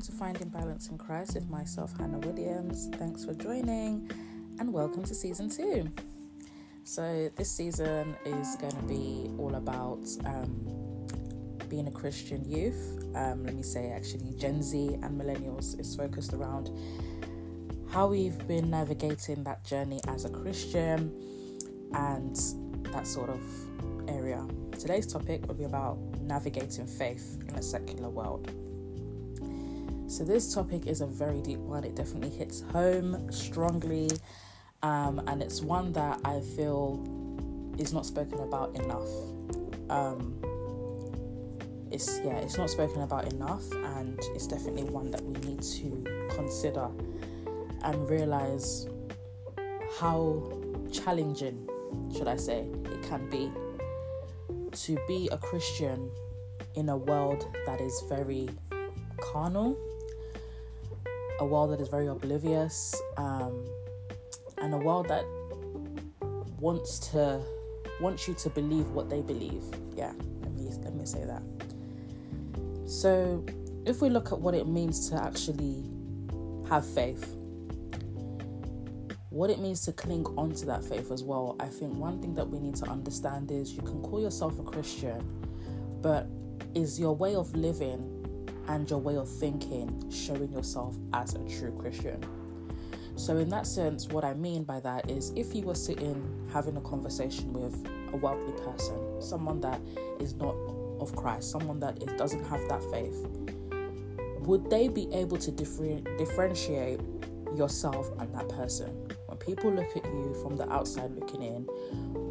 Welcome to Finding Balance in Christ with myself, Hannah Williams. Thanks for joining and welcome to season 2. So this season is going to be all about being a Christian youth. Let me say actually Gen Z and millennials is focused around how we've been navigating that journey as a Christian and that sort of area. Today's topic will be about navigating faith in a secular world. So this topic is a very deep one. It definitely hits home strongly, and it's one that I feel is not spoken about enough. It's not spoken about enough, and it's definitely one that we need to consider and realize how challenging, should I say, it can be to be a Christian in a world that is very carnal, a world that is very oblivious, and a world that wants you to believe what they believe. Let me say that. So if we look at what it means to actually have faith, what it means to cling onto that faith as well, I think one thing that we need to understand is you can call yourself a Christian, but is your way of living and your way of thinking showing yourself as a true Christian? So in that sense, what I mean by that is, if you were sitting having a conversation with a worldly person, someone that is not of Christ, someone that doesn't have that faith, would they be able to differentiate yourself and that person? When people look at you from the outside looking in,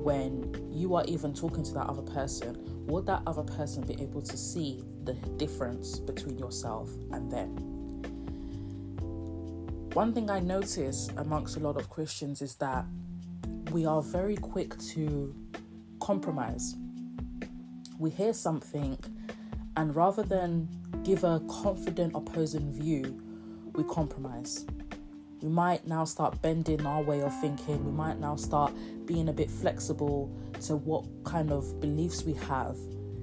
when you are even talking to that other person, would that other person be able to see the difference between yourself and them? One thing I notice amongst a lot of Christians is that we are very quick to compromise. We hear something, and rather than give a confident opposing view, we compromise. We might now start bending our way of thinking. We might now start being a bit flexible to what kind of beliefs we have,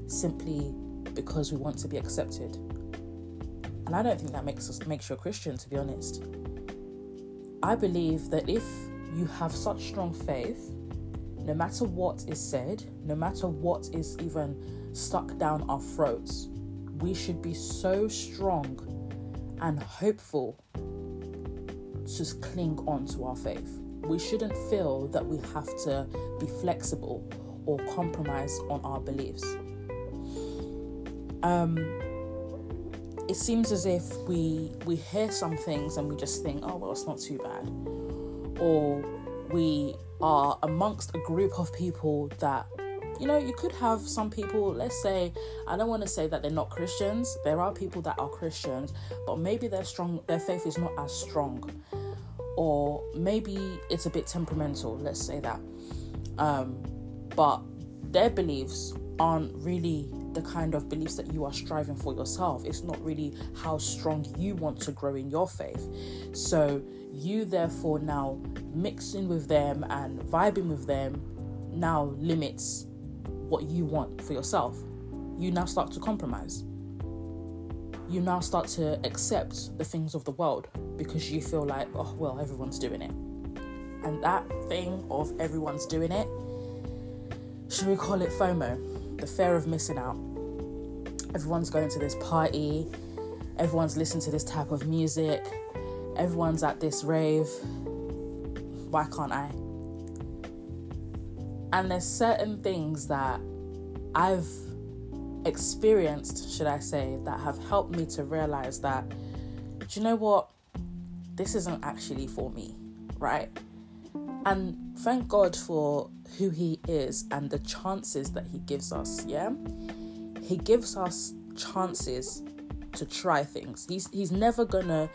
simply because we want to be accepted. And I don't think that makes you a Christian, to be honest. I believe that if you have such strong faith, no matter what is said, no matter what is even stuck down our throats, we should be so strong and hopeful to cling on to our faith. We shouldn't feel that we have to be flexible or compromise on our beliefs. It seems as if we hear some things and we just think, oh well, it's not too bad, or we are amongst a group of people that, you know, you could have some people, let's say, I don't want to say that they're not Christians. There are people that are Christians, but maybe their faith is not as strong, or maybe it's a bit temperamental, let's say that. But their beliefs aren't really the kind of beliefs that you are striving for yourself. It's not really how strong you want to grow in your faith. So you therefore now mixing with them and vibing with them now limits what you want for yourself. You now start to compromise. You now start to accept the things of the world because you feel like, oh well, everyone's doing it. And that thing of everyone's doing it, should we call it FOMO, the fear of missing out? Everyone's going to this party, everyone's listening to this type of music, everyone's at this rave, why can't I? And there's certain things that I've experienced, should I say, that have helped me to realize that, do you know what? This isn't actually for me, right? And thank God for who He is and the chances that He gives us, yeah? He gives us chances to try things. He's never going to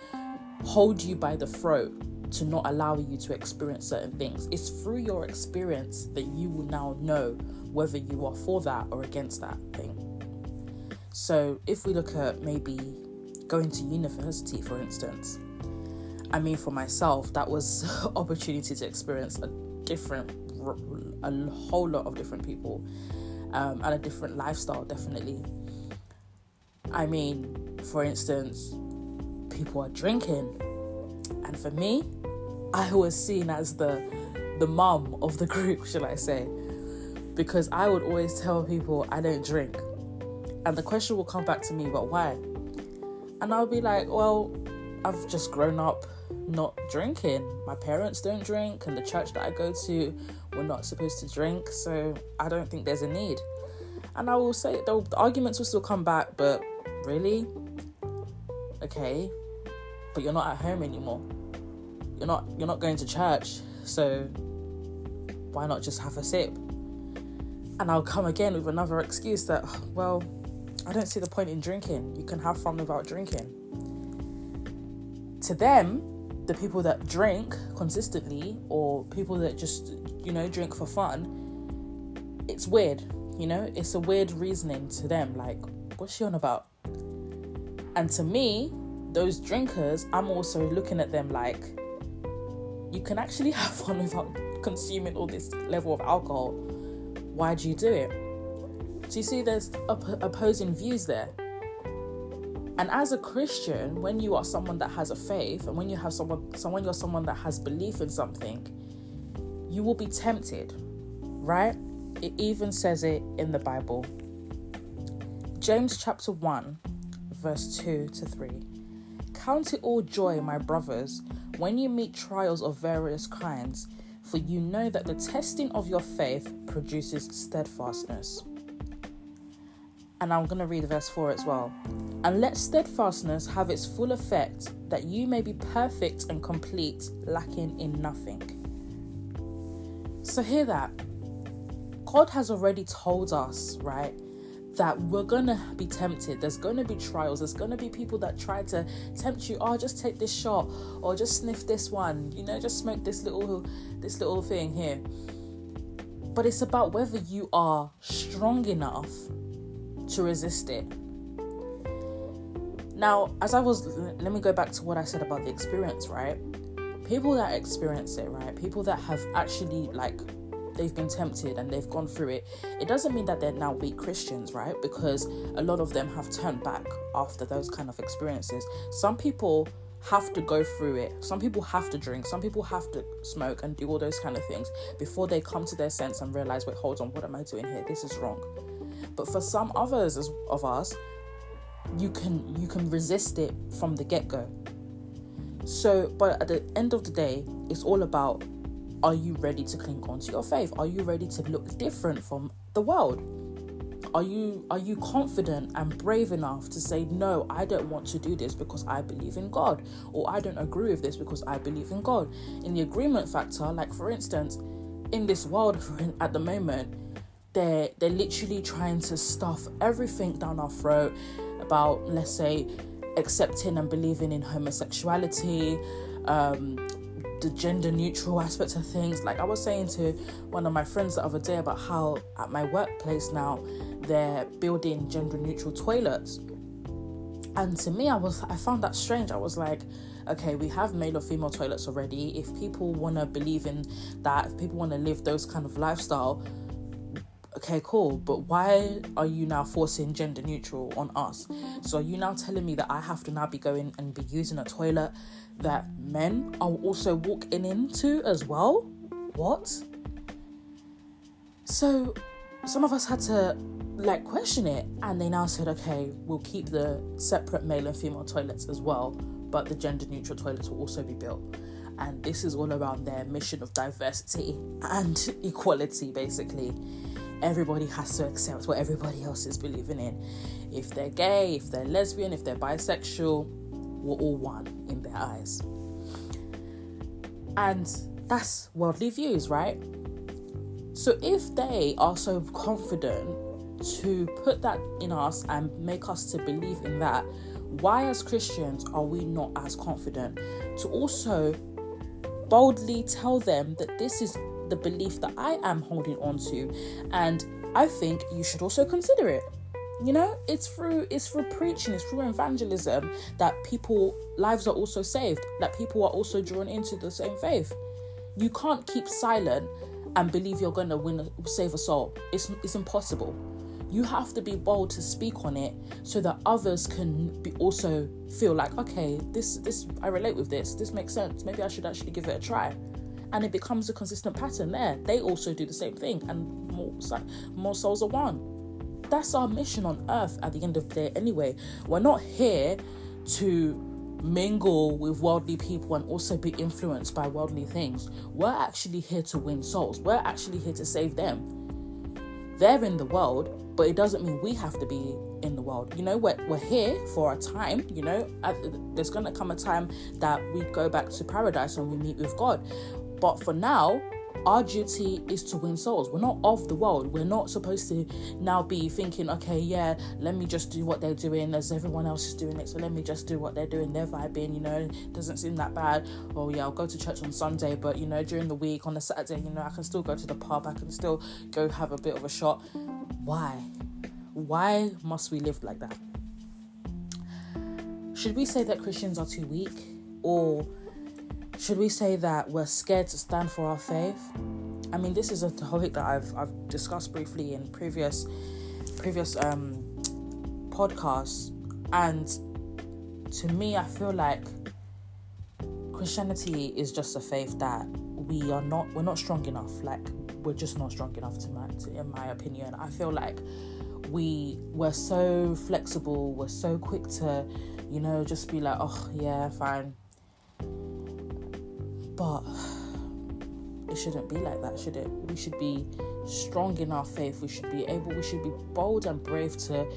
hold you by the throat to not allow you to experience certain things. It's through your experience that you will now know whether you are for that or against that thing. So if we look at maybe going to university, for instance, I mean, for myself, that was an opportunity to experience a whole lot of different people, and a different lifestyle, definitely. I mean, for instance, people are drinking. And for me, I was seen as the mum of the group, shall I say, because I would always tell people I don't drink. And the question will come back to me, but why? And I'll be like, well, I've just grown up not drinking. My parents don't drink, and the church that I go to, we're not supposed to drink, so I don't think there's a need. And I will say, the arguments will still come back, but really? Okay, but you're not at home anymore. You're not going to church, so why not just have a sip? And I'll come again with another excuse that, well, I don't see the point in drinking. You can have fun without drinking. To them, the people that drink consistently, or people that just, drink for fun, it's weird, it's a weird reasoning to them. Like, what's she on about? And to me, those drinkers, I'm also looking at them like, you can actually have fun without consuming all this level of alcohol. Why do you do it? So you see, there's opposing views there. And as a Christian, when you are someone that has a faith, and when you have someone you're someone that has belief in something, you will be tempted, right? It even says it in the Bible. James chapter 1, verse 2-3. Count it all joy, my brothers, when you meet trials of various kinds, for you know that the testing of your faith produces steadfastness. And I'm going to read verse 4 as well. And let steadfastness have its full effect, that you may be perfect and complete, lacking in nothing. So hear that. God has already told us, right, that we're going to be tempted. There's going to be trials. There's going to be people that try to tempt you. Oh, just take this shot, or just sniff this one, just smoke this little thing here. But it's about whether you are strong enough to resist it. Now, let me go back to what I said about the experience, right? People that experience it, right? People that have actually, they've been tempted and they've gone through it. It doesn't mean that they're now weak Christians, right? Because a lot of them have turned back after those kind of experiences. Some people have to go through it. Some people have to drink. Some people have to smoke and do all those kind of things before they come to their sense and realize, wait, hold on, what am I doing here? This is wrong. But for some others of us, you can resist it from the get-go. So, but at the end of the day, it's all about, are you ready to cling on to your faith? Are you ready to look different from the world? Are you confident and brave enough to say, no, I don't want to do this because I believe in God, or I don't agree with this because I believe in God? In the agreement factor, like for instance, in this world at the moment, they're literally trying to stuff everything down our throat about, let's say, accepting and believing in homosexuality, the gender neutral aspects of things. Like I was saying to one of my friends the other day about how at my workplace now they're building gender neutral toilets. And to me, I found that strange. I was like, okay, we have male or female toilets already. If people want to believe in that, if people want to live those kind of lifestyle, okay, cool, but why are you now forcing gender neutral on us? So are you now telling me that I have to now be going and be using a toilet that men are also walking into as well? What? So some of us had to question it, and they now said, okay, we'll keep the separate male and female toilets as well, but the gender neutral toilets will also be built. And this is all around their mission of diversity and equality, basically. Everybody has to accept what everybody else is believing in. If they're gay, if they're lesbian, if they're bisexual, we're all one in their eyes. And that's worldly views, right? So if they are so confident to put that in us and make us to believe in that, why as Christians are we not as confident to also boldly tell them that this is the belief that I am holding on to, and I think you should also consider it? It's through preaching, it's through evangelism that lives are also saved, that people are also drawn into the same faith. You can't keep silent and believe you're going to save a soul. It's impossible. you have to be bold to speak on it so that others can be also feel like, okay, this I relate with, this makes sense, maybe I should actually give it a try. And it becomes a consistent pattern there. They also do the same thing, and more souls are won. That's our mission on earth at the end of the day anyway. We're not here to mingle with worldly people and also be influenced by worldly things. We're actually here to win souls. We're actually here to save them. They're in the world, but it doesn't mean we have to be in the world. You know, we're here for a time. You know, there's going to come a time that we go back to paradise and we meet with God. But for now, our duty is to win souls. We're not of the world. We're not supposed to now be thinking, okay, yeah, let me just do what they're doing as everyone else is doing it. So let me just do what they're doing. They're vibing, you know, doesn't seem that bad. Oh yeah, I'll go to church on Sunday, but you know, during the week on a Saturday, you know, I can still go to the pub. I can still go have a bit of a shot. Why? Why must we live like that? Should we say that Christians are too weak, or should we say that we're scared to stand for our faith? I mean, this is a topic that I've discussed briefly in previous podcasts, and to me, I feel like Christianity is just a faith that we're not strong enough. Like, we're just not strong enough in my opinion. I feel like we're so flexible, we're so quick to, you know, just be like, oh yeah, fine. But it shouldn't be like that, should it? We should be strong in our faith. We should be bold and brave to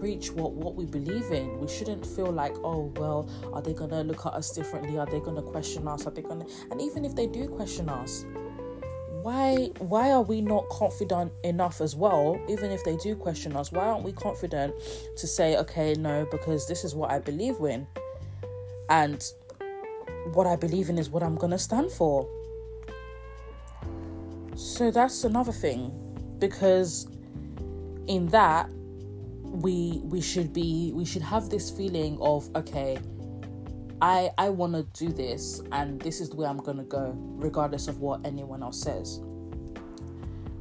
preach what we believe in. We shouldn't feel like, oh, well, are they going to look at us differently? Are they going to question us? And even if they do question us, why are we not confident enough as well? Even if they do question us, why aren't we confident to say, okay, no, because this is what I believe in, and what I believe in is what I'm gonna stand for. So that's another thing, because in that we should have this feeling of, okay, I want to do this, and this is the way I'm gonna go regardless of what anyone else says.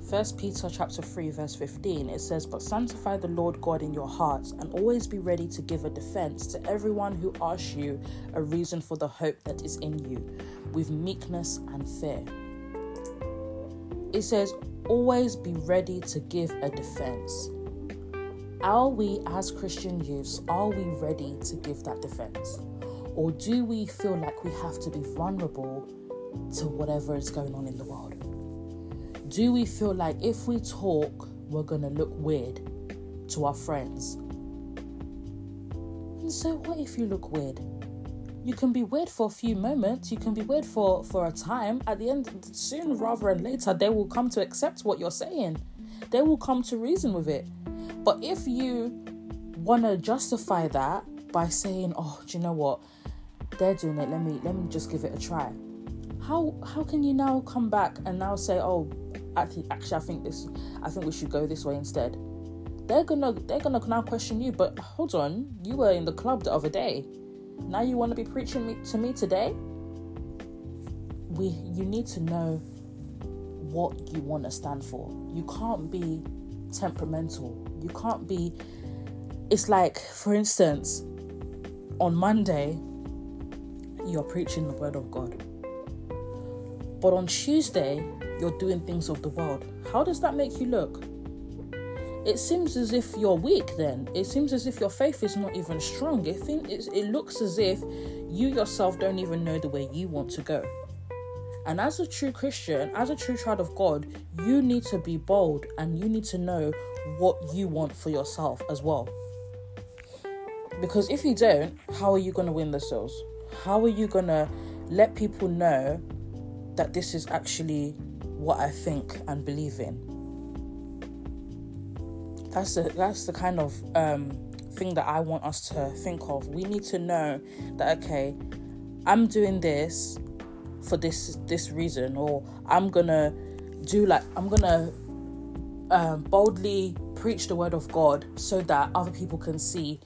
1 Peter chapter 3 verse 15, it says, "But sanctify the Lord God in your hearts, and always be ready to give a defense to everyone who asks you a reason for the hope that is in you, with meekness and fear." It says, always be ready to give a defense. Are we, as Christian youths, are we ready to give that defense? Or do we feel like we have to be vulnerable to whatever is going on in the world? Do we feel like if we talk, we're going to look weird to our friends? And so what if you look weird? You can be weird for a few moments. You can be weird for a time. At the end, sooner rather than later, they will come to accept what you're saying. They will come to reason with it. But if you want to justify that by saying, oh, do you know what? They're doing it. Let me just give it a try. How can you now come back and now say, oh, actually, I think we should go this way instead? They're gonna now question you. But hold on, you were in the club the other day. Now you want to be preaching to me today? You need to know what you want to stand for. You can't be temperamental. You can't be. It's like, for instance, on Monday, you're preaching the word of God, but on Tuesday, you're doing things of the world. How does that make you look? It seems as if you're weak then. It seems as if your faith is not even strong. It looks as if you yourself don't even know the way you want to go. And as a true Christian, as a true child of God, you need to be bold, and you need to know what you want for yourself as well. Because if you don't, how are you going to win the souls? How are you going to let people know that this is actually what I think and believe in? That's the kind of thing that I want us to think of. We need to know that, okay, I'm doing this for this reason, or I'm gonna boldly preach the word of God so that other people can see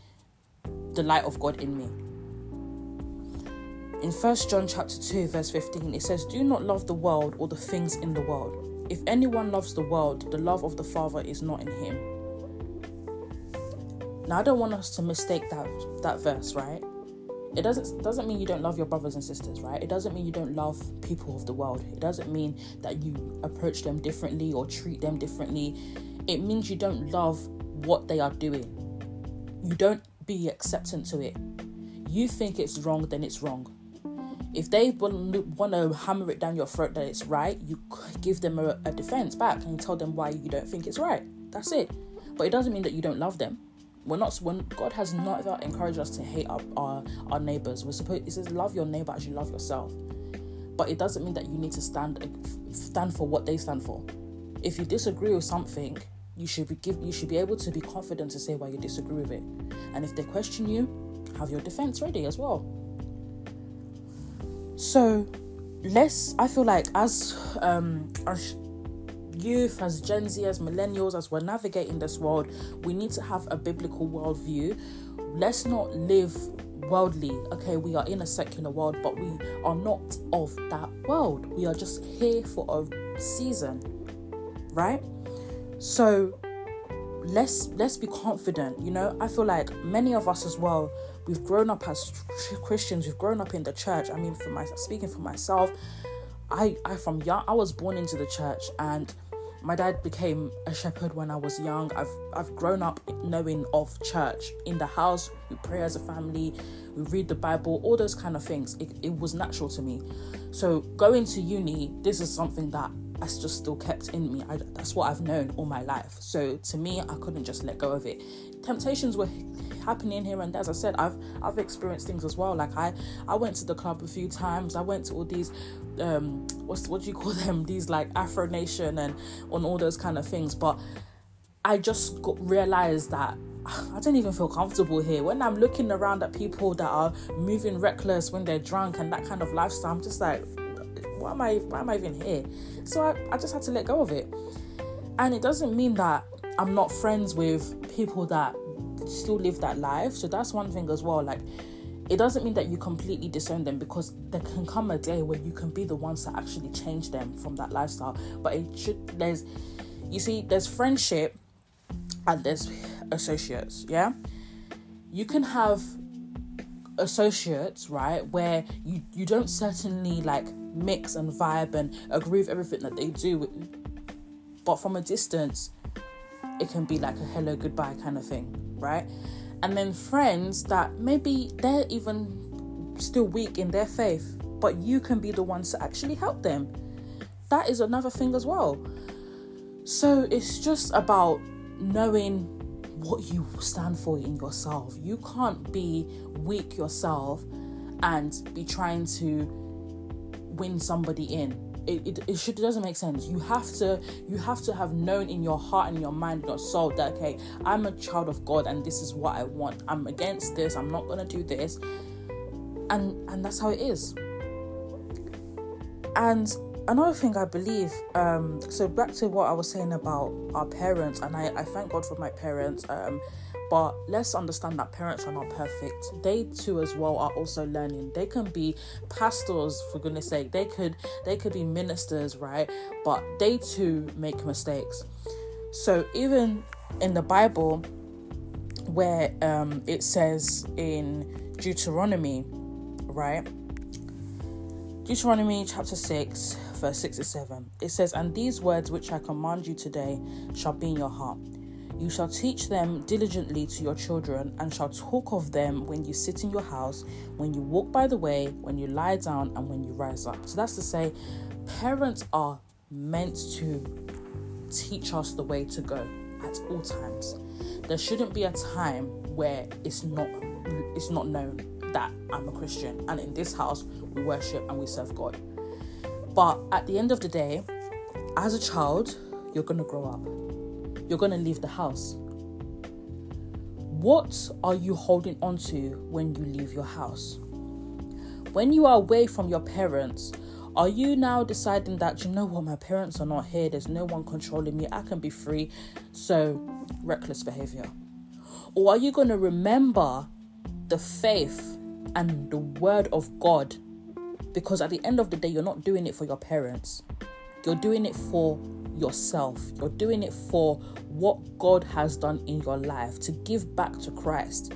the light of God in me. In 1 John chapter 2 verse 15, it says, "Do not love the world or the things in the world. If anyone loves the world, the love of the Father is not in him." Now, I don't want us to mistake that verse, right? It doesn't mean you don't love your brothers and sisters, right? It doesn't mean you don't love people of the world. It doesn't mean that you approach them differently or treat them differently. It means you don't love what they are doing. You don't be acceptant to it. You think it's wrong, then it's wrong. If they want to hammer it down your throat that it's right, you give them a defense back and tell them why you don't think it's right. That's it. But it doesn't mean that you don't love them. God has not encouraged us to hate our neighbors. It says love your neighbor as you love yourself. But it doesn't mean that you need to stand for what they stand for. If you disagree with something, you should be able to be confident to say why you disagree with it. And if they question you, have your defense ready as well. So, I feel like as youth, as Gen Z, as millennials, as we're navigating this world, we need to have a biblical worldview. Let's not live worldly. Okay, we are in a secular world, but we are not of that world. We are just here for a season, right? So let's be confident. I feel like many of us as well, we've grown up as Christians, we've grown up in the church. I mean, speaking for myself, I was born into the church, and my dad became a shepherd when I was young. I've grown up knowing of church. In the house, we pray as a family, we read the Bible, all those kind of things. It was natural to me. So going to uni, this is something that's just still kept in me. That's what I've known all my life. So to me, I couldn't just let go of it. Temptations were happening here and there. As I said, I've experienced things as well. Like I went to the club a few times. I went to all these what do you call them? These like Afro Nation and on all those kind of things. But I just realized that I don't even feel comfortable here. When I'm looking around at people that are moving reckless when they're drunk and that kind of lifestyle, I'm just like, why am I even here? So I just had to let go of it. And it doesn't mean that I'm not friends with people that still live that life. So that's one thing as well. Like, it doesn't mean that you completely disown them, because there can come a day where you can be the ones that actually change them from that lifestyle. But there's friendship and there's associates, yeah? You can have associates, right, where you don't certainly like mix and vibe and agree with everything that they do, but from a distance it can be like a hello goodbye kind of thing, right? And then friends that maybe they're even still weak in their faith, but you can be the ones to actually help them. That is another thing as well. So it's just about knowing what you stand for in yourself. You can't be weak yourself and be trying to win somebody in. It doesn't make sense. You have to have known in your heart and your mind and your soul that, okay, I'm a child of God and this is what I want. I'm against this. I'm not gonna do this. And that's how it is. And another thing I believe, so back to what I was saying about our parents, and I thank God for my parents, but let's understand that parents are not perfect. They too as well are also learning. They can be pastors, for goodness sake. They could be ministers, right? But they too make mistakes. So even in the Bible, where it says in Deuteronomy, right? Deuteronomy chapter 6, verse 6 to 7, it says, "And these words which I command you today shall be in your heart. You shall teach them diligently to your children, and shall talk of them when you sit in your house, when you walk by the way, when you lie down, and when you rise up." So that's to say, parents are meant to teach us the way to go at all times. There shouldn't be a time where it's not known that I'm a Christian, and in this house we worship and we serve God. But at the end of the day, as a child, you're going to grow up, you're going to leave the house. What are you holding on to when you leave your house? When you are away from your parents, are you now deciding that, you know what, my parents are not here, there's no one controlling me, I can be free, so reckless behavior? Or are you going to remember the faith and the word of God? Because at the end of the day, you're not doing it for your parents, you're doing it for yourself. You're doing it for what God has done in your life, to give back to Christ.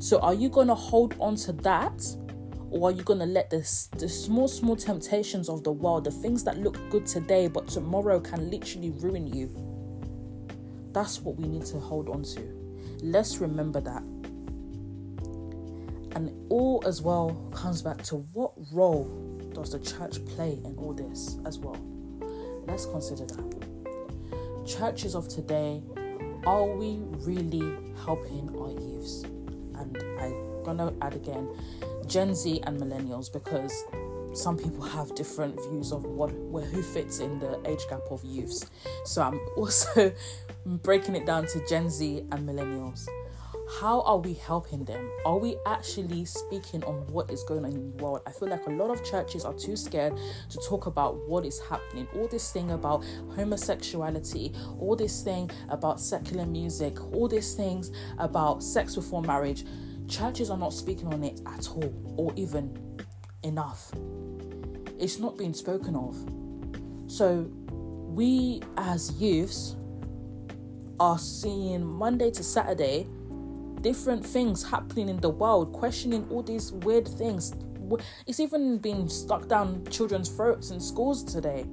So are you going to hold on to that? Or are you going to let the small temptations of the world, the things that look good today, but tomorrow can literally ruin you? That's what we need to hold on to. Let's remember that. And it all as well comes back to what role does the church play in all this as well? Let's consider that. Churches of today, are we really helping our youths? And I'm going to add again, Gen Z and millennials, because some people have different views of who fits in the age gap of youths. So I'm also breaking it down to Gen Z and millennials. How are we helping them? Are we actually speaking on what is going on in the world? I feel like a lot of churches are too scared to talk about what is happening. All this thing about homosexuality, all this thing about secular music, all these things about sex before marriage. Churches are not speaking on it at all, or even enough. It's not being spoken of. So we as youths are seeing Monday to Saturday different things happening in the world, questioning all these weird things. It's even being stuck down children's throats in schools today.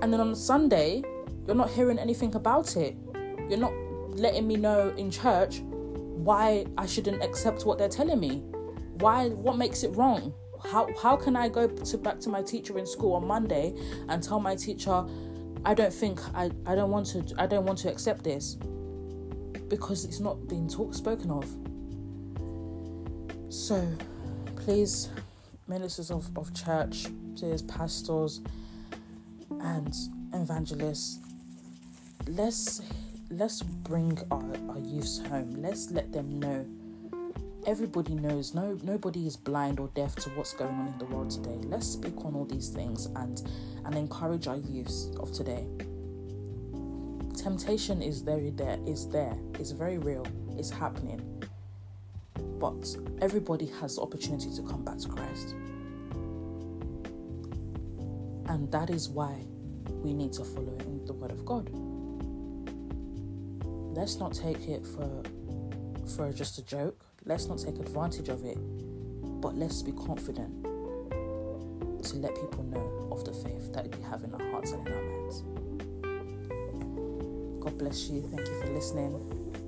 And then on Sunday, you're not hearing anything about it. You're not letting me know in church why I shouldn't accept what they're telling me. Why? What makes it wrong? How can I go back to my teacher in school on Monday and tell my teacher, I don't want to accept this? Because it's not being spoken of. So please, ministers of church, please, pastors and evangelists, let's bring our youths home. Let's let them know. Everybody knows. Nobody is blind or deaf to what's going on in the world today. Let's speak on all these things and encourage our youths of today. Temptation is there. It's very real. It's happening. But everybody has the opportunity to come back to Christ. And that is why we need to follow in the Word of God. Let's not take it for just a joke. Let's not take advantage of it. But let's be confident to let people know of the faith that we have in our hearts and in our minds. God bless you. Thank you for listening.